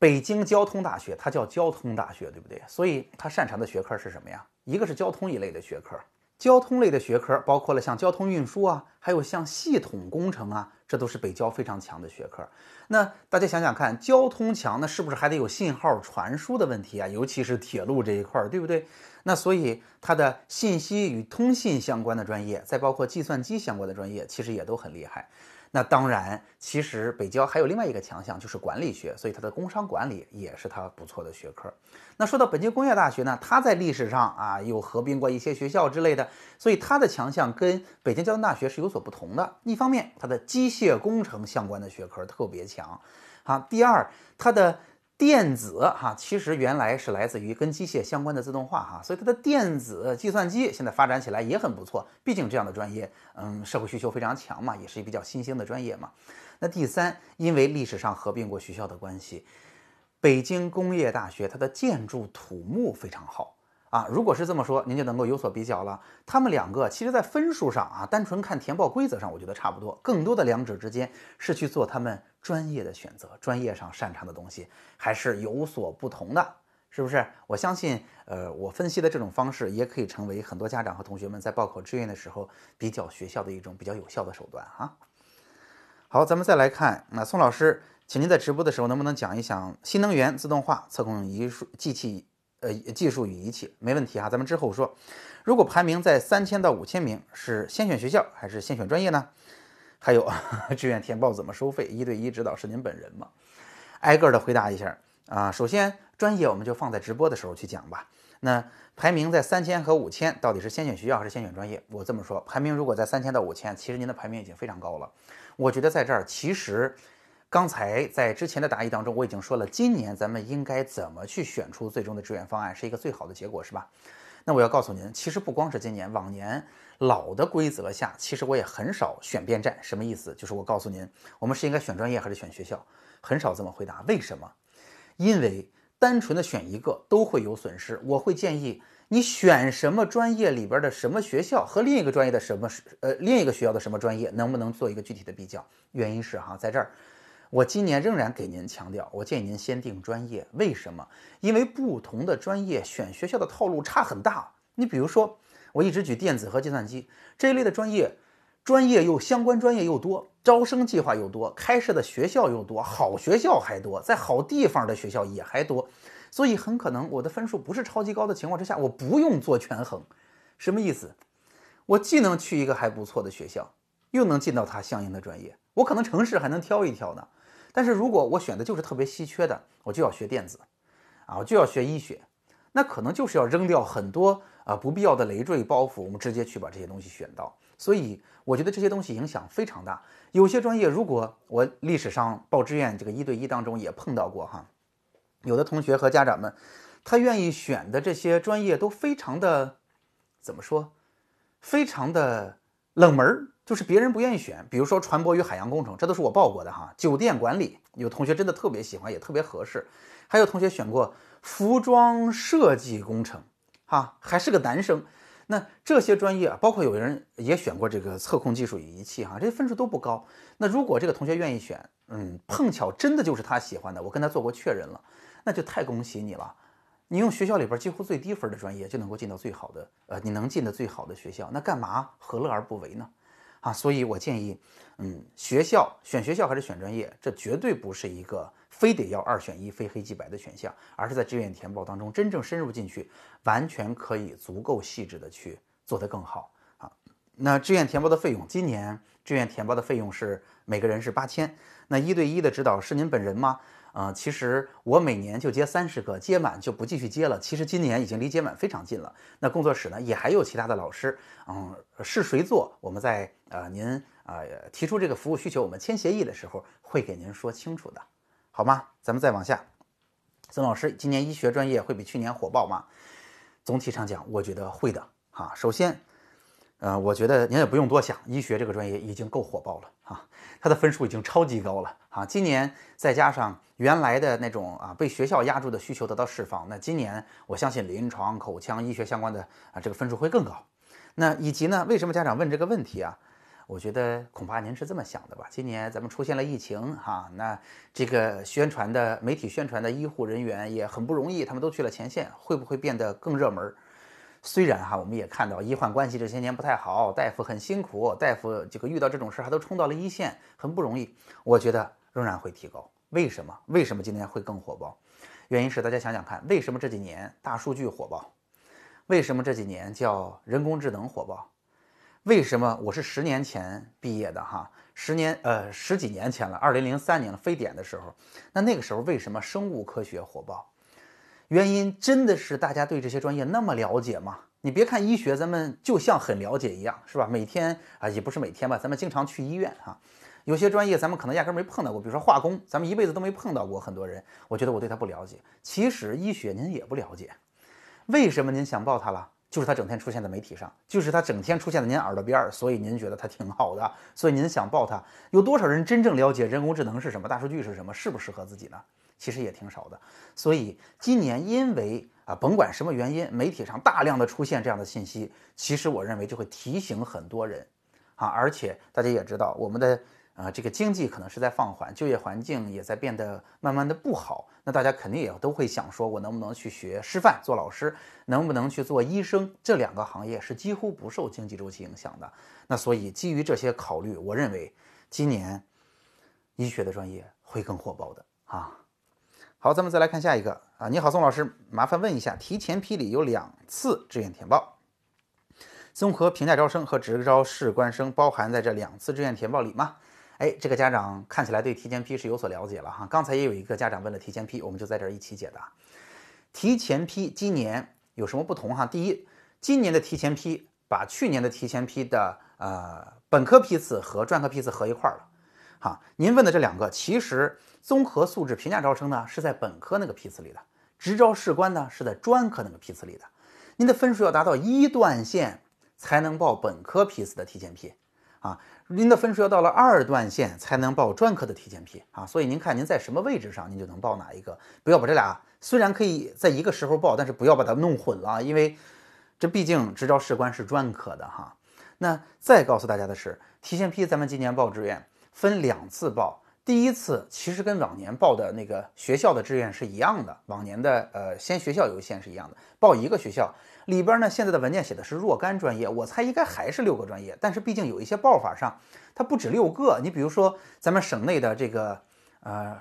北京交通大学它叫交通大学，对不对？所以它擅长的学科是什么呀？一个是交通一类的学科。交通类的学科包括了像交通运输啊，还有像系统工程啊，这都是北交非常强的学科。那大家想想看，交通强，那是不是还得有信号传输的问题啊？尤其是铁路这一块，对不对？那所以它的信息与通信相关的专业，再包括计算机相关的专业，其实也都很厉害。那当然，其实北交还有另外一个强项，就是管理学，所以它的工商管理也是它不错的学科。那说到北京工业大学呢，它在历史上啊有合并过一些学校之类的，所以它的强项跟北京交通大学是有所不同的。一方面，它的机械工程相关的学科特别强啊。第二，它的电子哈，其实原来是来自于跟机械相关的自动化哈，所以它的电子计算机现在发展起来也很不错。毕竟这样的专业，嗯，社会需求非常强嘛，也是比较新兴的专业嘛。那第三，因为历史上合并过学校的关系，北京工业大学它的建筑土木非常好啊。如果是这么说，您就能够有所比较了。他们两个其实在分数上啊，单纯看填报规则上，我觉得差不多。更多的两者之间是去做他们专业的选择，专业上擅长的东西还是有所不同的，是不是？我相信，呃，我分析的这种方式也可以成为很多家长和同学们在报考志愿的时候比较学校的一种比较有效的手段哈。好，咱们再来看，那宋老师，请您在直播的时候能不能讲一讲新能源、自动化、测控仪术、机器、呃技术与仪器？没问题哈，咱们之后说。如果排名在三千到五千名，是先选学校还是先选专业呢？还有志愿填报怎么收费？一对一指导是您本人吗？挨个的回答一下啊。首先，专业我们就放在直播的时候去讲吧。那排名在三千和五千，到底是先选学校还是先选专业？我这么说，排名如果在三千到五千，其实您的排名已经非常高了。我觉得在这儿，其实刚才在之前的答疑当中，我已经说了，今年咱们应该怎么去选出最终的志愿方案，是一个最好的结果，是吧？那我要告诉您，其实不光是今年，往年老的规则下，其实我也很少选边站。什么意思？就是我告诉您，我们是应该选专业还是选学校，很少这么回答。为什么？因为单纯的选一个都会有损失。我会建议你选什么专业里边的什么学校和另一个专业的什么呃另一个学校的什么专业能不能做一个具体的比较？原因是哈，在这儿我今年仍然给您强调，我建议您先定专业。为什么？因为不同的专业选学校的套路差很大。你比如说，我一直举电子和计算机这一类的专业，专业又相关专业又多，招生计划又多，开设的学校又多，好学校还多，在好地方的学校也还多，所以很可能我的分数不是超级高的情况之下，我不用做权衡。什么意思？我既能去一个还不错的学校，又能进到它相应的专业，我可能城市还能挑一挑呢。但是如果我选的就是特别稀缺的，我就要学电子啊，我就要学医学，那可能就是要扔掉很多啊不必要的累赘包袱，我们直接去把这些东西选到。所以我觉得这些东西影响非常大。有些专业，如果我历史上报志愿这个一对一当中也碰到过哈，有的同学和家长们，他愿意选的这些专业都非常的怎么说，非常的冷门，就是别人不愿意选。比如说船舶与海洋工程，这都是我报过的哈。酒店管理，有同学真的特别喜欢，也特别合适。还有同学选过服装设计工程哈，还是个男生。那这些专业啊，包括有人也选过这个测控技术与仪器哈，这些分数都不高。那如果这个同学愿意选，嗯，碰巧真的就是他喜欢的，我跟他做过确认了，那就太恭喜你了。你用学校里边几乎最低分的专业就能够进到最好的，呃，你能进的最好的学校，那干嘛何乐而不为呢？啊，所以我建议，嗯，学校选学校还是选专业，这绝对不是一个非得要二选一、非黑即白的选项，而是在志愿填报当中真正深入进去，完全可以足够细致的去做得更好啊。那志愿填报的费用，今年志愿填报的费用是每个人是八千。那一对一的指导是您本人吗？啊、呃，其实我每年就接三十个，接满就不继续接了。其实今年已经离接满非常近了。那工作室呢，也还有其他的老师，嗯，是谁做？我们在呃您啊、呃、提出这个服务需求，我们签协议的时候会给您说清楚的，好吗？咱们再往下，曾老师，今年医学专业会比去年火爆吗？总体上讲，我觉得会的啊。首先，呃，我觉得您也不用多想，医学这个专业已经够火爆了啊，它的分数已经超级高了啊。今年再加上原来的那种啊被学校压住的需求得到释放，那今年我相信临床、口腔、医学相关的啊这个分数会更高。那以及呢，为什么家长问这个问题啊？我觉得恐怕您是这么想的吧？今年咱们出现了疫情哈，那这个宣传的媒体宣传的医护人员也很不容易，他们都去了前线，会不会变得更热门？虽然哈，我们也看到医患关系这些年不太好，大夫很辛苦，大夫这个遇到这种事还都冲到了一线，很不容易。我觉得仍然会提高。为什么？为什么今年会更火爆？原因是大家想想看，为什么这几年大数据火爆？为什么这几年叫人工智能火爆？为什么我是十年前毕业的哈？十年呃十几年前了，二零零三年了，非典的时候，那那个时候为什么生物科学火爆？原因真的是大家对这些专业那么了解吗？你别看医学咱们就像很了解一样，是吧？每天啊也不是每天吧，咱们经常去医院啊，有些专业咱们可能压根没碰到过，比如说化工，咱们一辈子都没碰到过。很多人我觉得我对它不了解，其实医学您也不了解。为什么您想报它了？就是它整天出现在媒体上，就是它整天出现在您耳朵边，所以您觉得它挺好的，所以您想报它。有多少人真正了解人工智能是什么，大数据是什么，适不适合自己呢？其实也挺少的。所以今年因为啊，甭管什么原因，媒体上大量的出现这样的信息，其实我认为就会提醒很多人啊。而且大家也知道，我们的啊这个经济可能是在放缓，就业环境也在变得慢慢的不好，那大家肯定也都会想说，我能不能去学师范做老师，能不能去做医生，这两个行业是几乎不受经济周期影响的。那所以基于这些考虑，我认为今年医学的专业会更火爆的啊。好，咱们再来看下一个啊。你好，宋老师，麻烦问一下，提前批里有两次志愿填报，综合评价招生和职招士官生包含在这两次志愿填报里吗？哎，这个家长看起来对提前批是有所了解了哈。刚才也有一个家长问了提前批，我们就在这儿一起解答。提前批今年有什么不同哈？第一，今年的提前批把去年的提前批的呃本科批次和专科批次合一块儿了。哈，您问的这两个，其实综合素质评价招生呢是在本科那个批次里的，职招士官呢是在专科那个批次里的。您的分数要达到一段线才能报本科批次的提前批啊，您的分数要到了二段线才能报专科的体检批啊，所以您看您在什么位置上，您就能报哪一个，不要把这俩虽然可以在一个时候报，但是不要把它弄混了，因为这毕竟执照士官是专科的哈。那再告诉大家的是，体检批咱们今年报志愿分两次报，第一次其实跟往年报的那个学校的志愿是一样的，往年的呃先学校优先是一样的，报一个学校。里边呢，现在的文件写的是若干专业，我猜应该还是六个专业，但是毕竟有一些报法上，它不止六个。你比如说咱们省内的这个，呃，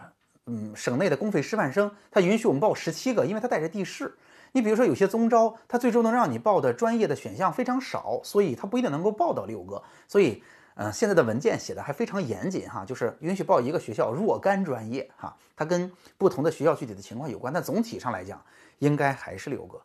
嗯，省内的公费师范生，它允许我们报十七个，因为它带着地市。你比如说有些综招，它最终能让你报的专业的选项非常少，所以它不一定能够报到六个。所以，嗯、呃，现在的文件写的还非常严谨哈，就是允许报一个学校若干专业哈，它跟不同的学校具体的情况有关，但总体上来讲，应该还是六个。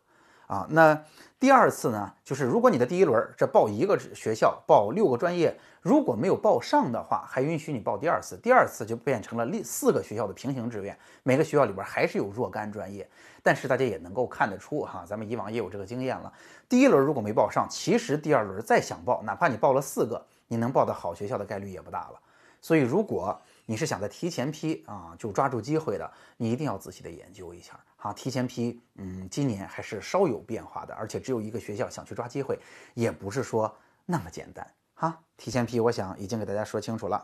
啊，那第二次呢，就是如果你的第一轮这报一个学校报六个专业，如果没有报上的话，还允许你报第二次。第二次就变成了四个学校的平行志愿，每个学校里边还是有若干专业，但是大家也能够看得出哈，咱们以往也有这个经验了。第一轮如果没报上，其实第二轮再想报，哪怕你报了四个，你能报的好学校的概率也不大了。所以如果你是想在提前批啊，就抓住机会的，你一定要仔细的研究一下啊。提前批，嗯，今年还是稍有变化的，而且只有一个学校，想去抓机会也不是说那么简单哈。提前批，我想已经给大家说清楚了。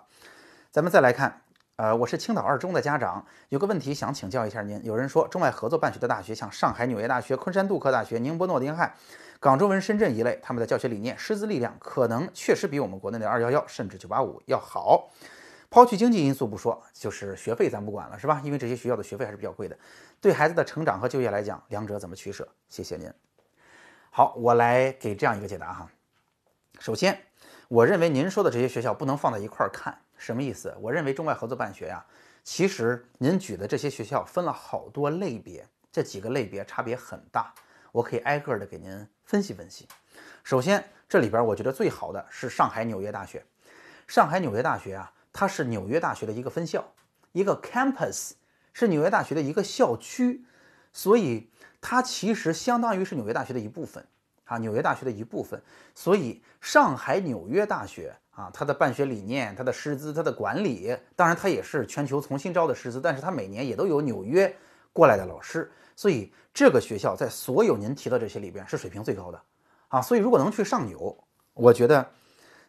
咱们再来看，呃，我是青岛二中的家长，有个问题想请教一下您。有人说，中外合作办学的大学，像上海纽约大学、昆山杜克大学、宁波诺丁汉、港州文深圳一类，他们的教学理念、师资力量，可能确实比我们国内的二一一甚至九八五要好。抛去经济因素不说，就是学费咱不管了，是吧？因为这些学校的学费还是比较贵的。对孩子的成长和就业来讲，两者怎么取舍？谢谢您。好，我来给这样一个解答哈。首先，我认为您说的这些学校不能放在一块儿看，什么意思？我认为中外合作办学呀、啊，其实您举的这些学校分了好多类别，这几个类别差别很大，我可以挨个的给您分析分析。首先，这里边我觉得最好的是上海纽约大学。上海纽约大学啊，它是纽约大学的一个分校，一个 campus， 是纽约大学的一个校区，所以它其实相当于是纽约大学的一部分啊，纽约大学的一部分。所以上海纽约大学啊，它的办学理念、它的师资、它的管理，当然它也是全球重新招的师资，但是它每年也都有纽约过来的老师，所以这个学校在所有您提到这些里边是水平最高的啊。所以如果能去上纽，我觉得。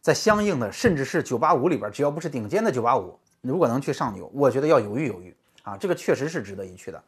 在相应的甚至是九八五里边，只要不是顶尖的九八五，如果能去上纽，我觉得要犹豫犹豫啊，这个确实是值得一去的。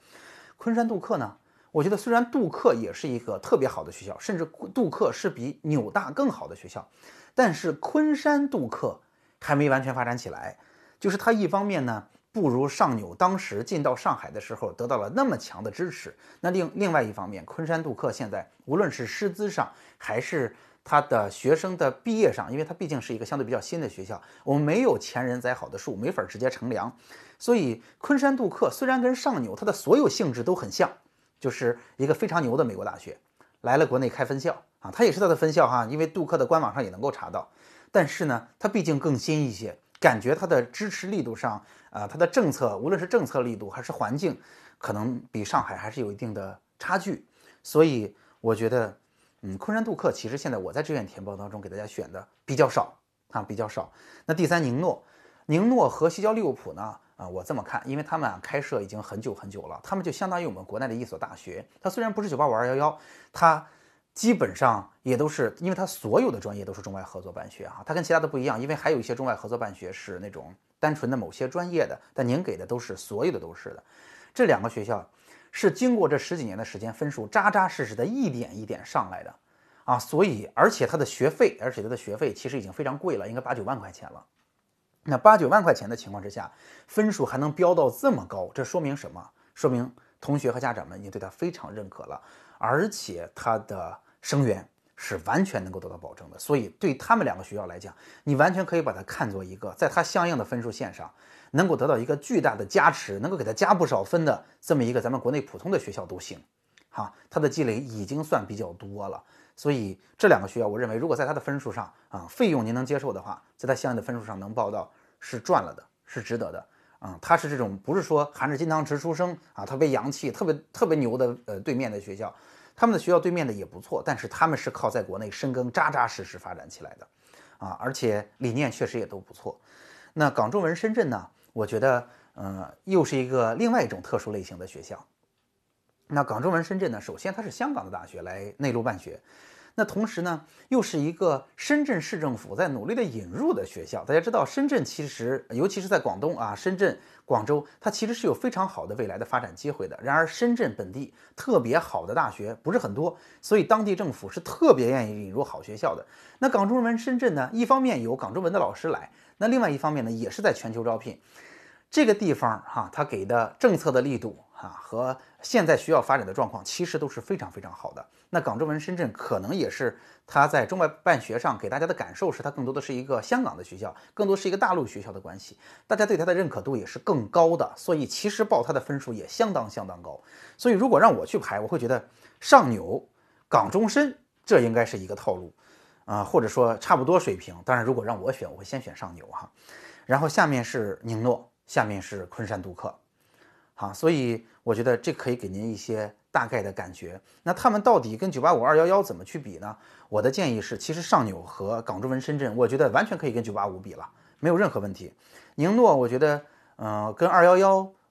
昆山杜克呢，我觉得虽然杜克也是一个特别好的学校，甚至杜克是比纽大更好的学校，但是昆山杜克还没完全发展起来，就是它一方面呢不如上纽当时进到上海的时候得到了那么强的支持，那另另外一方面，昆山杜克现在无论是师资上还是他的学生的毕业上，因为他毕竟是一个相对比较新的学校，我们没有前人栽好的树，没法直接乘凉。所以昆山杜克虽然跟上纽它的所有性质都很像，就是一个非常牛的美国大学来了国内开分校啊，它也是它的分校哈，因为杜克的官网上也能够查到，但是呢它毕竟更新一些，感觉它的支持力度上啊、呃，它的政策无论是政策力度还是环境，可能比上海还是有一定的差距。所以我觉得嗯，昆山杜克其实现在我在志愿填报当中给大家选的比较少啊，比较少。那第三，宁诺，宁诺和西交利物浦呢啊，我这么看，因为他们啊开设已经很久很久了，他们就相当于我们国内的一所大学。它虽然不是九八五二一一，它基本上也都是，因为它所有的专业都是中外合作办学哈、啊，它跟其他的不一样，因为还有一些中外合作办学是那种单纯的某些专业的，但您给的都是所有的都是的。这两个学校。是经过这十几年的时间，分数扎扎实实的一点一点上来的，啊，所以而且它的学费，而且它的学费其实已经非常贵了，应该八九万块钱了。那八九万块钱的情况之下，分数还能飙到这么高，这说明什么？说明同学和家长们已经对他非常认可了，而且他的生源是完全能够得到保证的。所以对他们两个学校来讲，你完全可以把它看作一个在它相应的分数线上。能够得到一个巨大的加持，能够给他加不少分的这么一个咱们国内普通的学校都行，哈、啊，它的积累已经算比较多了。所以这两个学校，我认为如果在它的分数上啊，费用您能接受的话，在它相应的分数上能报到是赚了的，是值得的啊。它是这种不是说含着金汤匙出生啊，特别洋气、特别特别牛的呃对面的学校，他们的学校对面的也不错，但是他们是靠在国内深耕扎扎实实发展起来的。啊，而且理念确实也都不错。那港中文深圳呢，我觉得呃又是一个另外一种特殊类型的学校。那港中文深圳呢，首先它是香港的大学来内陆办学，那同时呢又是一个深圳市政府在努力的引入的学校。大家知道深圳其实尤其是在广东啊，深圳、广州它其实是有非常好的未来的发展机会的。然而深圳本地特别好的大学不是很多，所以当地政府是特别愿意引入好学校的。那港中文深圳呢，一方面有港中文的老师来，那另外一方面呢也是在全球招聘。这个地方哈，它给的政策的力度啊，和现在学校发展的状况其实都是非常非常好的。那港中文深圳可能也是它在中外办学上给大家的感受是，它更多的是一个香港的学校，更多是一个大陆学校的关系，大家对它的认可度也是更高的，所以其实报它的分数也相当相当高。所以如果让我去排，我会觉得上纽、港中深这应该是一个套路啊、呃，或者说差不多水平。当然如果让我选，我会先选上纽哈，然后下面是宁诺，下面是昆山杜克。好，所以我觉得这可以给您一些大概的感觉。那他们到底跟九八五、二一一怎么去比呢？我的建议是，其实上纽和港中文深圳，我觉得完全可以跟九八五比了，没有任何问题。宁诺，我觉得，嗯、呃，跟二一一，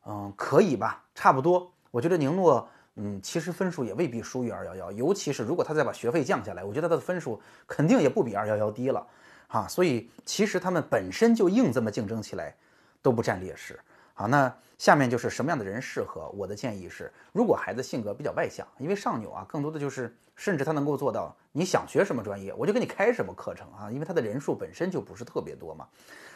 嗯，可以吧，差不多。我觉得宁诺，嗯，其实分数也未必输于二一一，尤其是如果他再把学费降下来，我觉得他的分数肯定也不比二一一低了。啊，所以其实他们本身就硬这么竞争起来，都不占劣势。好，那下面就是什么样的人适合？我的建议是，如果孩子性格比较外向，因为上纽啊，更多的就是甚至他能够做到，你想学什么专业，我就给你开什么课程啊，因为他的人数本身就不是特别多嘛。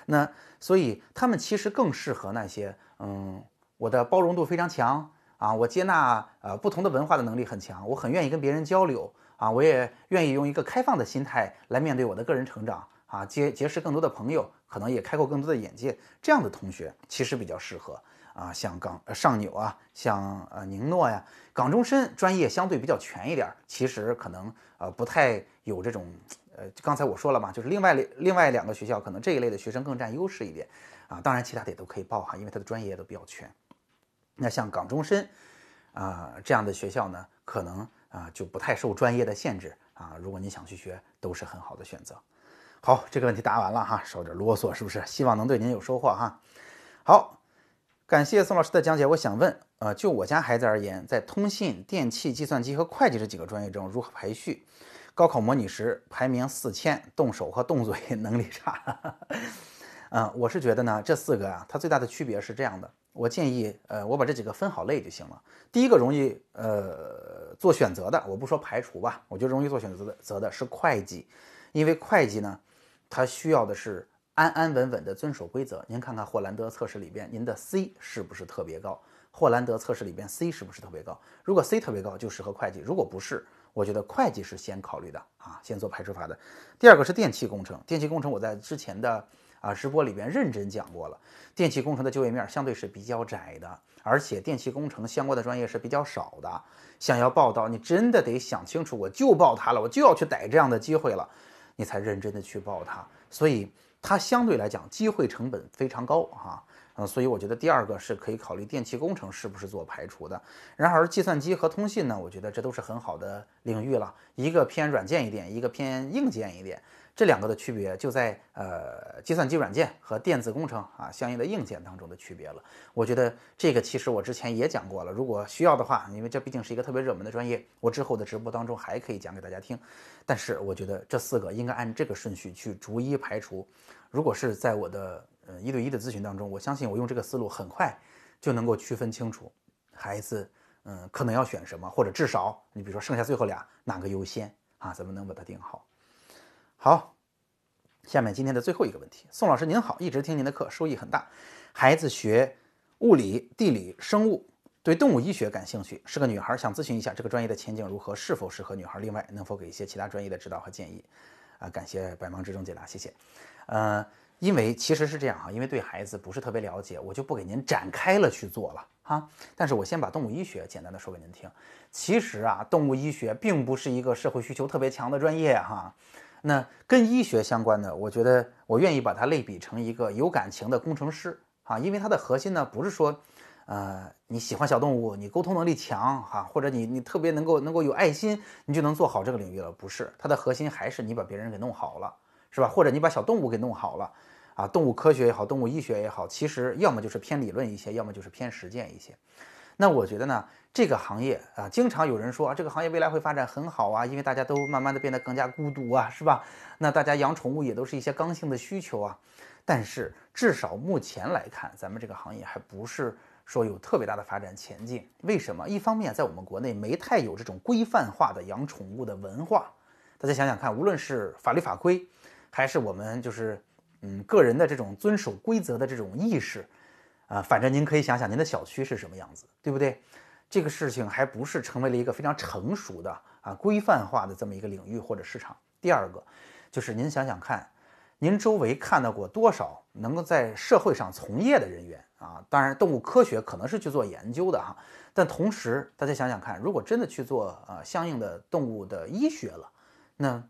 那所以他们其实更适合那些，嗯，我的包容度非常强啊，我接纳呃不同的文化的能力很强，我很愿意跟别人交流啊，我也愿意用一个开放的心态来面对我的个人成长。啊，结结识更多的朋友，可能也开阔更多的眼界，这样的同学其实比较适合啊，像港上纽啊，像呃宁诺呀，港中深专业相对比较全一点，其实可能呃不太有这种呃，刚才我说了嘛，就是另外另外两个学校可能这一类的学生更占优势一点啊，当然其他的也都可以报哈，因为它的专业都比较全。那像港中深啊、呃、这样的学校呢，可能啊、呃、就不太受专业的限制啊，如果你想去学，都是很好的选择。好，这个问题答完了哈，少点啰嗦是不是？希望能对您有收获哈。好，感谢宋老师的讲解。我想问，呃，就我家孩子而言，在通信、电气、计算机和会计这几个专业中如何排序？高考模拟时排名四千，动手和动嘴能力差。嗯、呃，我是觉得呢，这四个啊，它最大的区别是这样的。我建议，呃，我把这几个分好类就行了。第一个容易呃做选择的，我不说排除吧，我觉得容易做选择的择的是会计，因为会计呢。它需要的是安安稳稳的遵守规则。您看看霍兰德测试里边，您的 C 是不是特别高？霍兰德测试里边 C 是不是特别高？如果 C 特别高，就适合会计；如果不是，我觉得会计是先考虑的啊，先做排除法的。第二个是电气工程，电气工程我在之前的啊直播里边认真讲过了，电气工程的就业面相对是比较窄的，而且电气工程相关的专业是比较少的。想要报到，你真的得想清楚，我就报它了，我就要去逮这样的机会了。你才认真的去报它，所以它相对来讲机会成本非常高啊，嗯，所以我觉得第二个是可以考虑电气工程是不是做排除的。然而计算机和通信呢，我觉得这都是很好的领域了，一个偏软件一点，一个偏硬件一点，这两个的区别就在呃计算机软件和电子工程啊相应的硬件当中的区别了。我觉得这个其实我之前也讲过了，如果需要的话，因为这毕竟是一个特别热门的专业，我之后的直播当中还可以讲给大家听。但是我觉得这四个应该按这个顺序去逐一排除。如果是在我的呃一对一的咨询当中，我相信我用这个思路很快就能够区分清楚孩子嗯可能要选什么，或者至少你比如说剩下最后俩哪个优先啊，咱们能把它定好。好，下面今天的最后一个问题。宋老师您好，一直听您的课收益很大。孩子学物理、地理、生物，对动物医学感兴趣，是个女孩，想咨询一下这个专业的前景如何，是否适合女孩，另外能否给一些其他专业的指导和建议啊、呃、感谢百忙之中解答，谢谢。呃因为其实是这样哈，因为对孩子不是特别了解，我就不给您展开了去做了哈。但是我先把动物医学简单的说给您听。其实啊，动物医学并不是一个社会需求特别强的专业哈。那跟医学相关的，我觉得我愿意把它类比成一个有感情的工程师啊，因为它的核心呢不是说，呃，你喜欢小动物，你沟通能力强哈、啊，或者你你特别能够能够有爱心，你就能做好这个领域了，不是，它的核心还是你把别人给弄好了，是吧？或者你把小动物给弄好了啊，动物科学也好，动物医学也好，其实要么就是偏理论一些，要么就是偏实践一些。那我觉得呢，这个行业啊，经常有人说啊，这个行业未来会发展很好啊，因为大家都慢慢的变得更加孤独啊，是吧？那大家养宠物也都是一些刚性的需求啊。但是至少目前来看，咱们这个行业还不是说有特别大的发展前进。为什么？一方面在我们国内没太有这种规范化的养宠物的文化。大家想想看，无论是法律法规，还是我们就是嗯个人的这种遵守规则的这种意识。啊，反正您可以想想您的小区是什么样子，对不对？这个事情还不是成为了一个非常成熟的啊规范化的这么一个领域或者市场。第二个就是您想想看，您周围看到过多少能够在社会上从业的人员啊？当然，动物科学可能是去做研究的哈，但同时大家想想看，如果真的去做啊相应的动物的医学了，那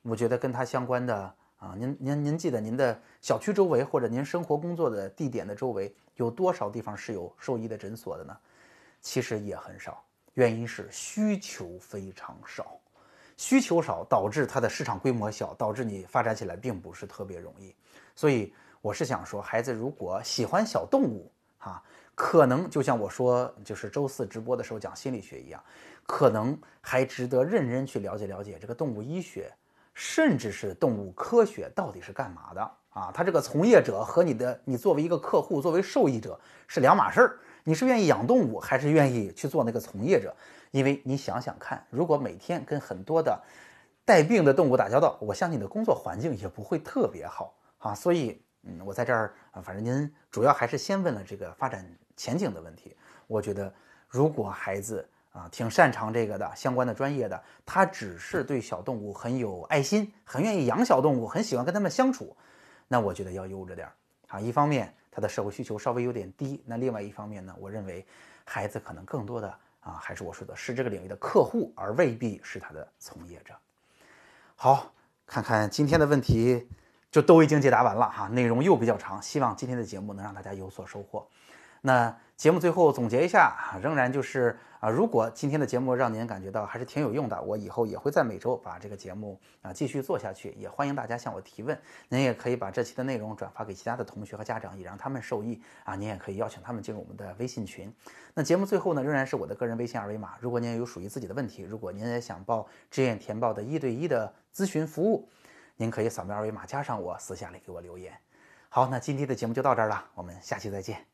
我觉得跟它相关的。啊，您您您记得您的小区周围或者您生活工作的地点的周围有多少地方是有兽医的诊所的呢？其实也很少，原因是需求非常少，需求少导致它的市场规模小，导致你发展起来并不是特别容易。所以我是想说，孩子如果喜欢小动物啊，可能就像我说就是周四直播的时候讲心理学一样，可能还值得认真去了解了解这个动物医学。甚至是动物科学到底是干嘛的啊？他这个从业者和你的你作为一个客户作为受益者是两码事儿。你是愿意养动物还是愿意去做那个从业者？因为你想想看，如果每天跟很多的带病的动物打交道，我相信你的工作环境也不会特别好啊。所以，嗯，我在这儿啊，反正您主要还是先问了这个发展前景的问题。我觉得，如果孩子，啊，挺擅长这个的，相关的专业的，他只是对小动物很有爱心，很愿意养小动物，很喜欢跟他们相处，那我觉得要悠着点啊。一方面他的社会需求稍微有点低，那另外一方面呢，我认为孩子可能更多的啊，还是我说的是这个领域的客户，而未必是他的从业者。好，看看今天的问题就都已经解答完了哈，内容又比较长，希望今天的节目能让大家有所收获。那节目最后总结一下，仍然就是啊，如果今天的节目让您感觉到还是挺有用的，我以后也会在每周把这个节目啊继续做下去，也欢迎大家向我提问。您也可以把这期的内容转发给其他的同学和家长，也让他们受益啊。您也可以邀请他们进入我们的微信群。那节目最后呢，仍然是我的个人微信二维码。如果您有属于自己的问题，如果您也想报志愿填报的一对一的咨询服务，您可以扫描二维码加上我，私下里给我留言。好，那今天的节目就到这儿了，我们下期再见。